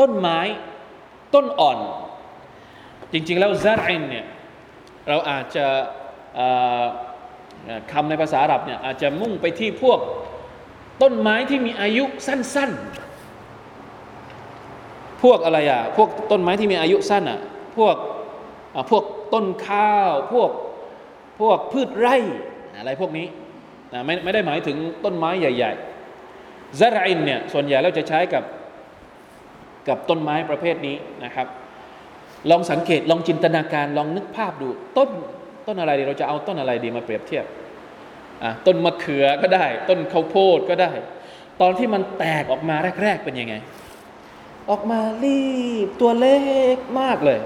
ต้นไม้ต้นอ่อนจริงๆแล้วซะรินเนี่ยเราอาจจะคำในภาษาอาหรับเนี่ยอาจจะมุ่งไปที่พวกต้นไม้ที่มีอายุสั้นๆพวกอะไรพวกต้นไม้ที่มีอายุสั้นพวกต้นข้าวพวกพืชไร่อะไรพวกนี้ไม่ได้หมายถึงต้นไม้ใหญ่ๆซะรินเนี่ยส่วนใหญ่เราจะใช้กับต้นไม้ประเภทนี้นะครับลองสังเกตลองจินตนาการลองนึกภาพดูต้นอะไรดีเราจะเอาต้นอะไรดีมาเปรียบเทียบต้นมะเขือก็ได้ต้นข้าวโพดก็ได้ตอนที่มันแตกออกมาแรกๆเป็นยังไงออกมารีบตัวเล็กมากเลย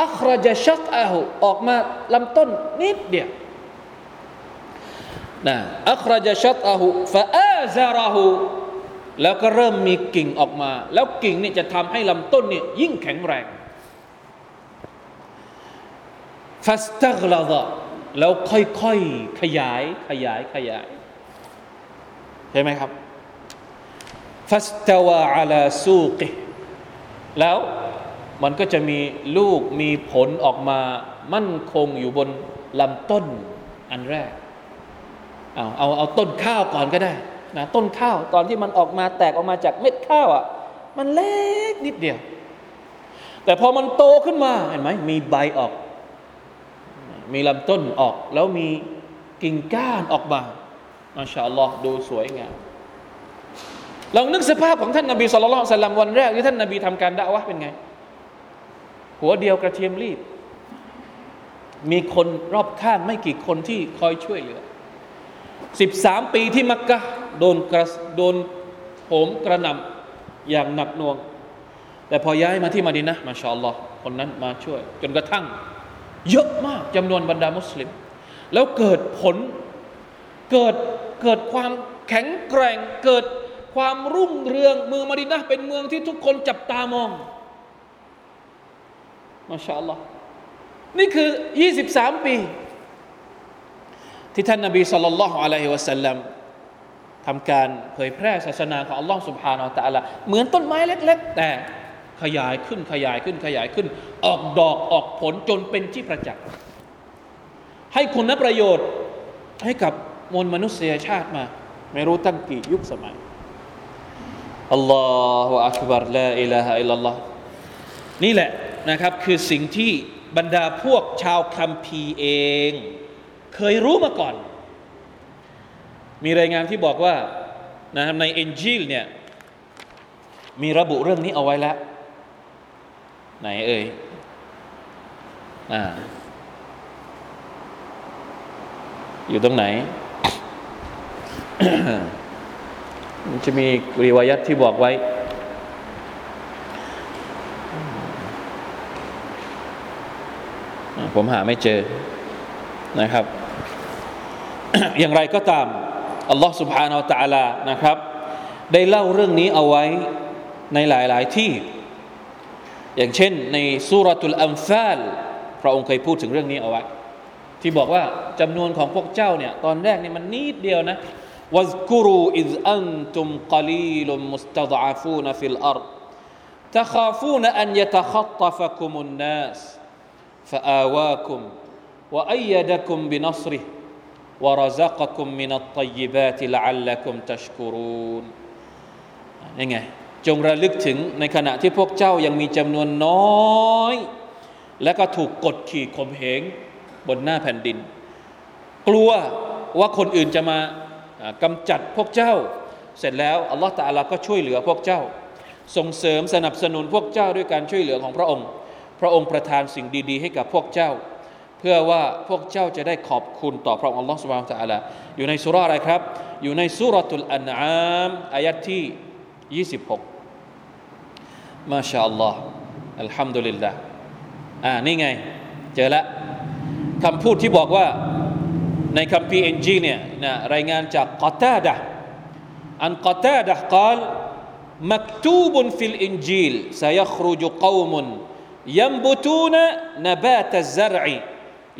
อัครจะชักอาหูออกมาลำต้นนิดเดียวนะอัครจะชักอาหูฟะอาซาราหูแล้วก็เริ่มมีกิ่งออกมาแล้วกิ่งนี่จะทำให้ลำต้นนี่ยิ่งแข็งแรงฟัสตักลาดะแล้วค่อยๆขยายเห็นไหมครับفاستوى على سوقه แล้วมันก็จะมีลูกมีผลออกมามั่นคงอยู่บนลำต้นอันแรกเอาต้นข้าวก่อนก็ได้นะต้นข้าวตอนที่มันออกมาแตกออกมาจากเม็ดข้าวมันเล็กนิดเดียว แต่พอมันโตขึ้นมาเห็นไหมมีใบออกมีลำต้นออกแล้วมีกิ่งก้านออกมามาชาอัลลอฮ์ดูสวยงามลองนึกสภาพของท่านนบีศ็อลลัลลอฮุอะลัยฮิวะซัลลัมวันแรกที่ท่านนบีทำการดะวะห์เป็นไงหัวเดียวกระเทียมรีบมีคนรอบข้างไม่กี่คนที่คอยช่วยเหลือ13ปีที่มักกะห์โดนโหมกระหน่ำอย่างหนักหน่วงแต่พอย้ายมาที่มะดีนะห์มาชาอัลลอฮ์คนนั้นมาช่วยจนกระทั่งเยอะมากจำนวนบรรดามุสลิมแล้วเกิดผลเกิดความแข็งแกร่งเกิดความรุ่งเรืองเมืองมะดีนะห์เป็นเมืองที่ทุกคนจับตามองมาชาอัลลอฮ์นี่คือ23ปีที่ท่านนบีศ็อลลัลลอฮุอะลัยฮิวะซัลลัมทำการเผยแพร่ศาสนาของอัลลอฮ์ซุบฮานะฮูวะตะอาลาเหมือนต้นไม้เล็กๆแต่ขยายขึ้นออกดอกออกผลจนเป็นที่ประจักษ์ให้คุณประโยชน์ให้กับมวลมนุษยชาติมาไม่รู้ตั้งกี่ยุคสมัยอัลลอฮุอักบัรลาอิลาฮะอิลลัลลอฮนี่แหละนะครับคือสิ่งที่บรรดาพวกชาวคัมภีร์เองเคยรู้มาก่อนมีรายงานที่บอกว่านะครับในอินจีลเนี่ยมีระบุเรื่องนี้เอาไว้แล้วไหนเอ่ยอยู่ตรงไหน มันจะมีริวายัตที่บอกไว้ผมหาไม่เจอนะครับ อย่างไรก็ตามอัลลอฮฺซุบฮานะฮูวะตะอาลานะครับได้เล่าเรื่องนี้เอาไว้ในหลายๆที่อย่างเช่นในซูเราะตุลอัมฟาลพระองค์เคยพูดถึงเรื่องนี้เอาไว้ที่บอกว่าจำนวนของพวกเจ้าเนี่ยตอนแรกนี่มันนิดเดียวนะวัซกุรูอิซอันตุมกะลีลุมุสตะฎออฟูนะฟิลอัรฎ์ตะคาฟูนะอันยะตะค็อฏฏะฟะกุมุนนัสฟะอาวากุมวะอัยยะดะกุมบินัศริฮิวะเราะซักะกุมมินัตฏอยยิบาติละอัลละกุมตัชกุรูนนี่ไงจงระลึกถึงในขณะที่พวกเจ้ายังมีจำนวนน้อยและก็ถูกกดขี่ข่มเหงบนหน้าแผ่นดินกลัวว่าคนอื่นจะมากำจัดพวกเจ้าเสร็จแล้วอัลลอฮฺตะอาลาก็ช่วยเหลือพวกเจ้าส่งเสริมสนับสนุนพวกเจ้าด้วยการช่วยเหลือของพระองค์พระองค์ประทานสิ่งดีๆให้กับพวกเจ้าเพื่อว่าพวกเจ้าจะได้ขอบคุณต่อพระองค์อัลลอฮฺซุบฮานะฮูวะตะอาลาอยู่ในซูเราะห์อะไรครับอยู่ในซูเราะตุลอันอามอายะห์ที่26มาชาอัลลอฮ์อัลฮัมดุลิลลาห์นี่ไงเจอละคำพูดที่บอกว่าในคัมภีร์อินจีลเนี่ยนะรายงานจากกอตาดะห์อันกอตาดะห์กล่าวมักตูบฟิลอินจีลซะยะครุจกอมยัมบุตูนนะบาตะซะรอ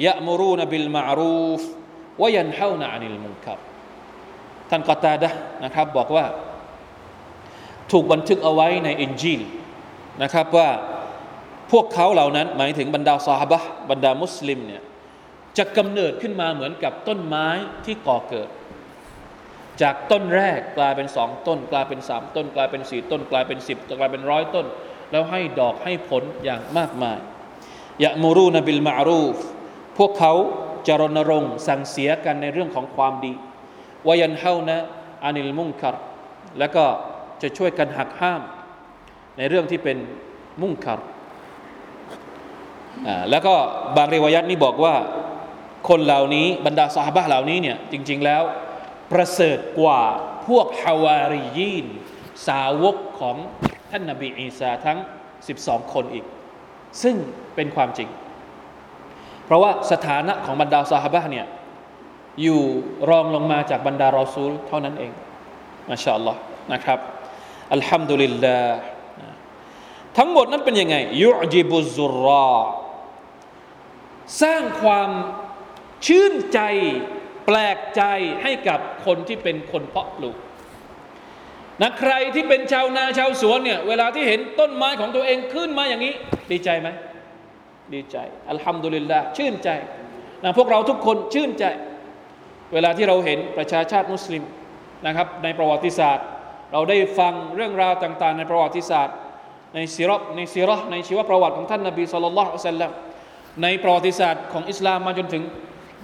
ยะอ์มุรูนบิลมะอรูฟวะยันฮาวนะอะนิลมุนกัรท่านกอตาดะห์นะครับบอกว่าถูกบันทึกเอาไว้ในอินจีลนะครับว่าพวกเขาเหล่านั้นหมายถึงบรรดาซอฮาบะห์บรรดามุสลิมเนี่ยจะกำเนิดขึ้นมาเหมือนกับต้นไม้ที่ก่อเกิดจากต้นแรกกลายเป็น2ต้นกลายเป็น3ต้นกลายเป็น4ต้นกลายเป็น10กลายเป็น100ต้นแล้วให้ดอกให้ผลอย่างมากมายยะมูรูนะบิลมะอรูฟพวกเขาจะรณรงค์สั่งเสียกันในเรื่องของความดีวะยันฮาวนะอะนิลมุนกัรแล้วก็จะช่วยกันหักห้ามในเรื่องที่เป็นมุงกัรแล้วก็บางริวายัตนี่บอกว่าคนเหล่านี้บรรดาซอฮาบะห์เหล่านี้เนี่ยจริงๆแล้วประเสริฐกว่าพวกฮาวาริยีนสาวกของท่านนบีอีสาทั้ง12คนอีกซึ่งเป็นความจริงเพราะว่าสถานะของบรรดาซอฮาบะห์เนี่ยอยู่รองลงมาจากบรรดารอซูลเท่านั้นเองมาชาอัลลอฮ์นะครับอัลฮัมดุลิลลาห์ทั้งหมดนั้นเป็นยังไงยุจิบุซุรรอสร้างความชื่นใจแปลกใจให้กับคนที่เป็นคนเพาะปลูกนะใครที่เป็นชาวนาชาวสวนเนี่ยเวลาที่เห็นต้นไม้ของตัวเองขึ้นมาอย่างนี้ดีใจไหมดีใจอัลฮัมดุลิลลาห์ชื่นใจนะพวกเราทุกคนชื่นใจเวลาที่เราเห็นประชาชาติมุสลิมนะครับในประวัติศาสตร์เราได้ฟังเรื่องราวต่างๆในประวัติศาสตร์ ในซีเราะห์ในซีเราะห์ในชีวประวัติของท่านนบีศ็อลลัลลอฮุอะลัยฮิวะซัลลัมในประวัติศาสตร์ของอิสลามมาจนถึง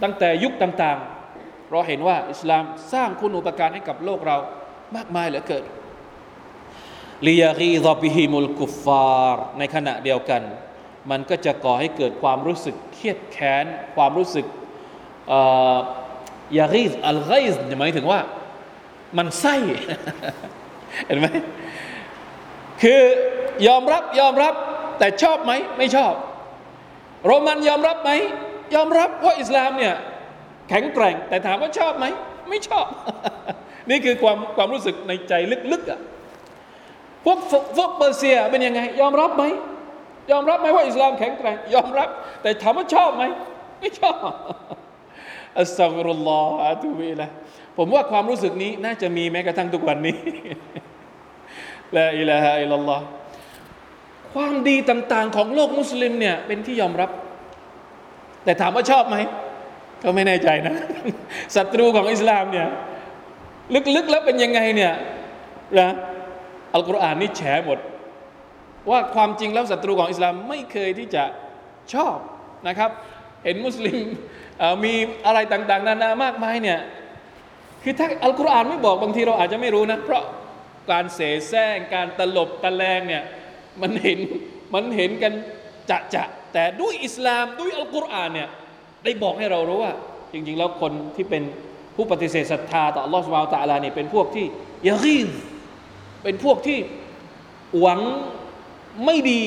ตั้งแต่ยุคต่างๆเราเห็นว่าอิสลามสร้างคุณูปการให้กับโลกเรามากมายเหลือเกินลิยะกีซอบิฮิมุลกุฟฟาร์ในขณะเดียวกันมันก็จะก่อให้เกิดความรู้สึกเครียดแค้นความรู้สึกยะกีซอัลไกซหมายถึงว่ามันไส้เห็นไหมคือยอมรับแต่ชอบไหมไม่ชอบโรมันยอมรับไหมยอมรับว่าอิสลามเนี่ยแข็งแกร่งแต่ถามว่าชอบไหมไม่ชอบ นี่คือความรู้สึกในใจลึกๆอ่ะพวกเปอร์เซียเป็นยังไงยอมรับไหมว่าอิสลามแข็งแกร่งยอมรับแต่ถามว่าชอบไหมไม่ชอบ อัสตัฆฟิรุลลอฮ์ อะตูบิละผมว่าความรู้สึกนี้น่าจะมีแม้กระทั่งทุกวันนี้ ลาอิลาฮะอิลลัลลอฮ์ความดีต่างๆของโลกมุสลิมเนี่ยเป็นที่ยอมรับแต่ถามว่าชอบไหมก็ไม่แน่ใจนะศัตรูของอิสลามเนี่ยลึกๆแล้วเป็นยังไงเนี่ยนะอัลกุรอานนี่แฉหมดว่าความจริงแล้วศัตรูของอิสลามไม่เคยที่จะชอบนะครับเห็นมุสลิมมีอะไรต่างๆนานามากมายเนี่ยคือถ้าอัลกุรอานไม่บอกบางทีเราอาจจะไม่รู้นะเพราะการเสแสร้งการตลบตะแลงเนี่ยมันเห็นกันจะแต่ด้วยอิสลามด้วยอัลกุรอานเนี่ยได้บอกให้เรารู้ว่าจริงๆแล้วคนที่เป็นผู้ปฏิเสธศรัทธาต่ออัลเลาะห์ซุบฮานะฮูวะตะอาลาเนี่ยเป็นพวกที่ยะกีซเป็นพวกที่หวังไม่ดี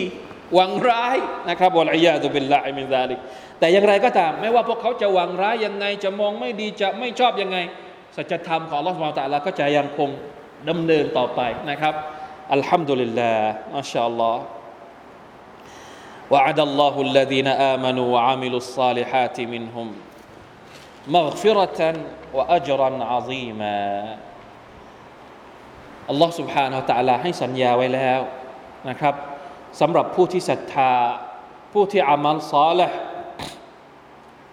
หวังร้ายนะครับวัลอียาซุบิลลาฮิมินซาลิกแต่อย่างไรก็ตามไม่ว่าพวกเขาจะหวังร้ายยังไงจะมองไม่ดีจะไม่ชอบยังไงสัจธรรมของอัลเลาะห์ซุบฮานะฮูวะตะอาลาก็จะยังคงดำเนินต่อไปนะครับอัลฮัมดุลิลลาห์มาชาอัลลอฮ์วะอะดัลลอฮุลลซีนะอามานูวะอามิลุศศอลิฮาติมินฮุมมัฆฟิเราะตันวะอัจรันอะซีมาอัลลอฮ์ซุบฮานะฮูวะตะอาลาให้สัญญาไว้แล้วนะครับสำหรับผู้ที่ศรัทธาผู้ที่อามัลศอลิฮ์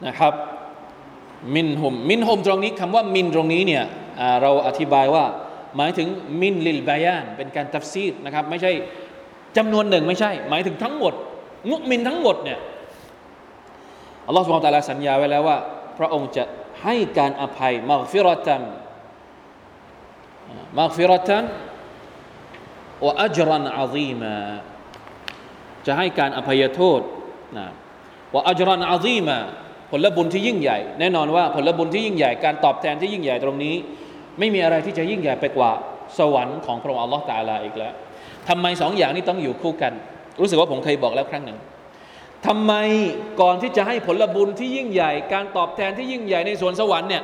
นะครับมินฮุมตรงนี้คำว่ามินตรงนี้เนี่ยเราอธิบายว่าหมายถึงมินลิลบายานเป็นการตัฟซีรนะครับไม่ใช่จำนวนหนึ่งไม่ใช่หมายถึงทั้งหมดมุมินทั้งหมดเนี่ยอัลลอฮฺซุบฮานะฮูวะตะอาลาสัญญาไว้แล้วว่าพระองค์จะให้การอภัยมัฆฟิเราะตันวะอัจรันอะซีมาจะให้การอภัยโทษนะวะอัจรันอะซีมาผลบุญที่ยิ่งใหญ่แน่นอนว่าผลบุญที่ยิ่งใหญ่การตอบแทนที่ยิ่งใหญ่ตรงนี้ไม่มีอะไรที่จะยิ่งใหญ่ไปกว่าสวรรค์ของพระองค์อัลลอฮฺตะอาลาอีกแล้วทำไมสองอย่างนี้ต้องอยู่คู่กันรู้สึกว่าผมเคยบอกแล้วครั้งหนึ่งทำไมก่อนที่จะให้ผลบุญที่ยิ่งใหญ่การตอบแทนที่ยิ่งใหญ่ในสวนสวรรค์เนี่ย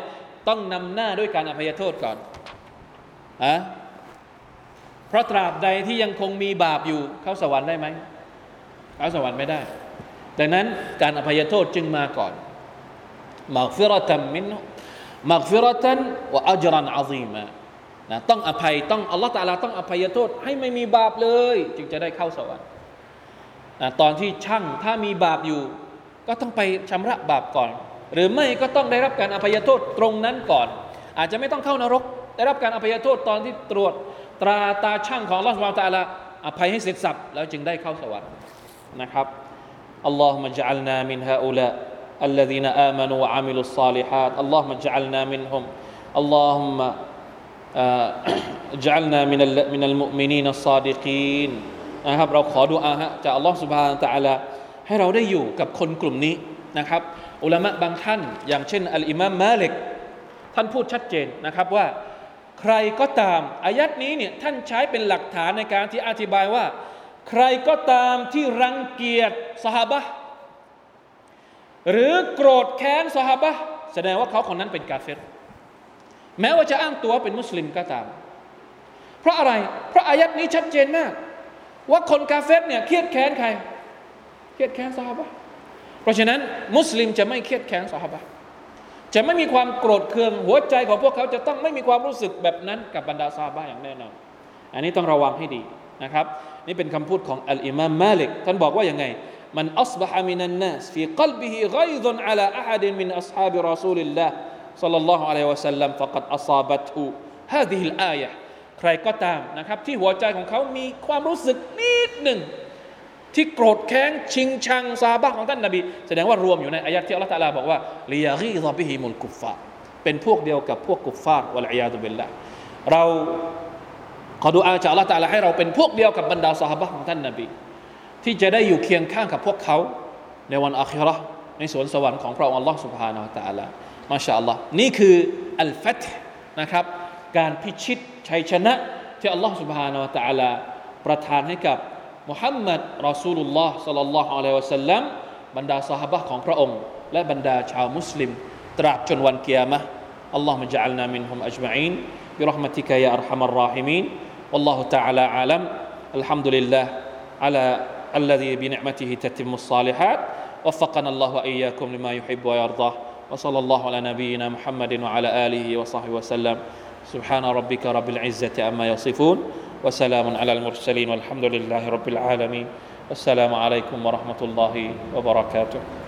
ต้องนำหน้าด้วยการอภัยโทษก่อนอะเพราะตราบใดที่ยังคงมีบาปอยู่เข้าสวรรค์ได้ไหมเข้าสวรรค์ไม่ได้ดังนั้นการอภัยโทษจึงมาก่อนมัฆฟิเราะตันมินฮุมัฆฟิเราะตันวะอัจรันอะซีมานะต้องอภัยต้องอัลเลาะห์ตะอาลาต้องอภัยโทษให้ไม่มีบาปเลยจึงจะได้เข้าสวรรค์นะตอนที่ช่างถ้ามีบาปอยู่ก็ต้องไปชำระบาปก่อนหรือไม่ก็ต้องได้รับการอภัยโทษตรงนั้นก่อนอาจจะไม่ต้องเข้านรกได้รับการอภัยโทษตอนที่ตรวจตราตาช่างของอัลเลาะห์ซุบฮานะฮูวะตะอาลาอภัยให้เสร็จสรรพแล้วจึงได้เข้าสวรรค์นะครับอัลลอฮุมะญะอัลนามินฮาอูลาالذين آمنوا وعملوا الصالحات اللهم اجعلنا منهم اللهم اجعلنا من المؤمنين الصادقين นะครับเราขอดุอาฮะจากอัลเลาะห์ซุบฮานะฮูวะตะอาลาให้เราได้อยู่กับคนกลุ่มนี้นะครับอุละมะบางท่านอย่างเช่นอัลอิมามมาลิกท่านพูดชัดเจนนะครับว่าใครก็ตามอายัตนี้เนี่ยท่านใช้เป็นหลักฐานในการที่อธิบายว่าใครก็ตามที่รังเกียจซอฮาบะห์หรือโกรธแค้นซอฮาบะห์แสดงว่าเขาคนนั้นเป็นกาเฟรแม้ว่าจะอ้างตัวเป็นมุสลิมก็ตามเพราะอะไรเพราะอายัตนี้ชัดเจนมากว่าคนกาเฟรเนี่ยเครียดแค้นใครเครียดแค้นซอฮาบะห์เพราะฉะนั้นมุสลิมจะไม่เครียดแค้นซอฮาบะห์จะไม่มีความโกรธเคืองหัวใจของพวกเขาจะต้องไม่มีความรู้สึกแบบนั้นกับบรรดาซอฮาบะห์อย่างแน่นอนอันนี้ต้องระวังให้ดีนะครับนี่เป็นคำพูดของอัลอิมามมาลิกท่านบอกว่ายังไงมันอัศบะฮะมินันนาสฟีกัลบิฮิฆัยฎุนอะลาอะฮัดมินอัศฮาบิรอซูลิลลาฮ์ศ็อลลัลลอฮุอะลัยฮิวะซัลลัมฟะกัดอศาบะตุฮาซิฮิลอายะฮ์ ใครก็ตามนะครับที่หัวใจของเขามีความรู้สึกนิดหนึ่งที่โกรธแค้นชิงชังซาบะของท่านนบีแสดงว่ารวมอยู่ในอายะที่อัลลอฮฺตะอาลาบอกว่าลิยะกีซอบิฮิมุลกุฟฟาเป็นพวกเดียวกับพวกกุฟฟาร์วัลอิยาซุบิลลาห์เราขอดุอาจากอัลลอฮฺตะอาลาให้เราเป็นพวกเดียวกับบรรดาซอฮาบะห์ของท่านนบีที่จะได้อยู่เคียงข้างกับพวกเขาในวันอาคิเราะห์ในสวนสวรรค์ของพระองค์อัลลอฮฺซุบฮานะฮูวะตะอาลามาชาอัลลอฮ์นี่คืออัลฟัตฮ์นะครับการพิชิตชัยชนะที่อัลลอฮฺซุบฮานะฮูวะตะอาลาประทานให้กับมุฮัมมัดรอซูลุลลอฮ์ศ็อลลัลลอฮุอะลัยฮิวะซัลลัมบรรดาซอฮาบะห์ของพระองค์และบรรดาชาวมุสลิมตราบจนวันกิยามะห์อัลลอฮุมะญะอัลนามินฮุมอัจมะอีนบิเราะห์มะติกะยาอัรฮัมัรรอฮีมีนวัลลอฮุตะอาลาอาลัมอัลฮัมดุลิลลาฮ์อะลาอัลลซีบินิอ์มะติฮิตัตติมุศศอลิฮาตวัฟฟะกะนัลลอฮุวะอียากุมลิมายุฮิบบุวะยัรฎอวะศ็อลลัลลอฮุอะลานะบีนามุฮัมมัดวะอะลาอาลิฮิวะศ็อห์บิฮิวะซัลลัมซุบฮานะร็อบบิกะร็อบบิลอิซซะติอัมมายัศิฟูนوسلام على المرسلين والحمد لله رب العالمين والسلام عليكم ورحمة الله وبركاته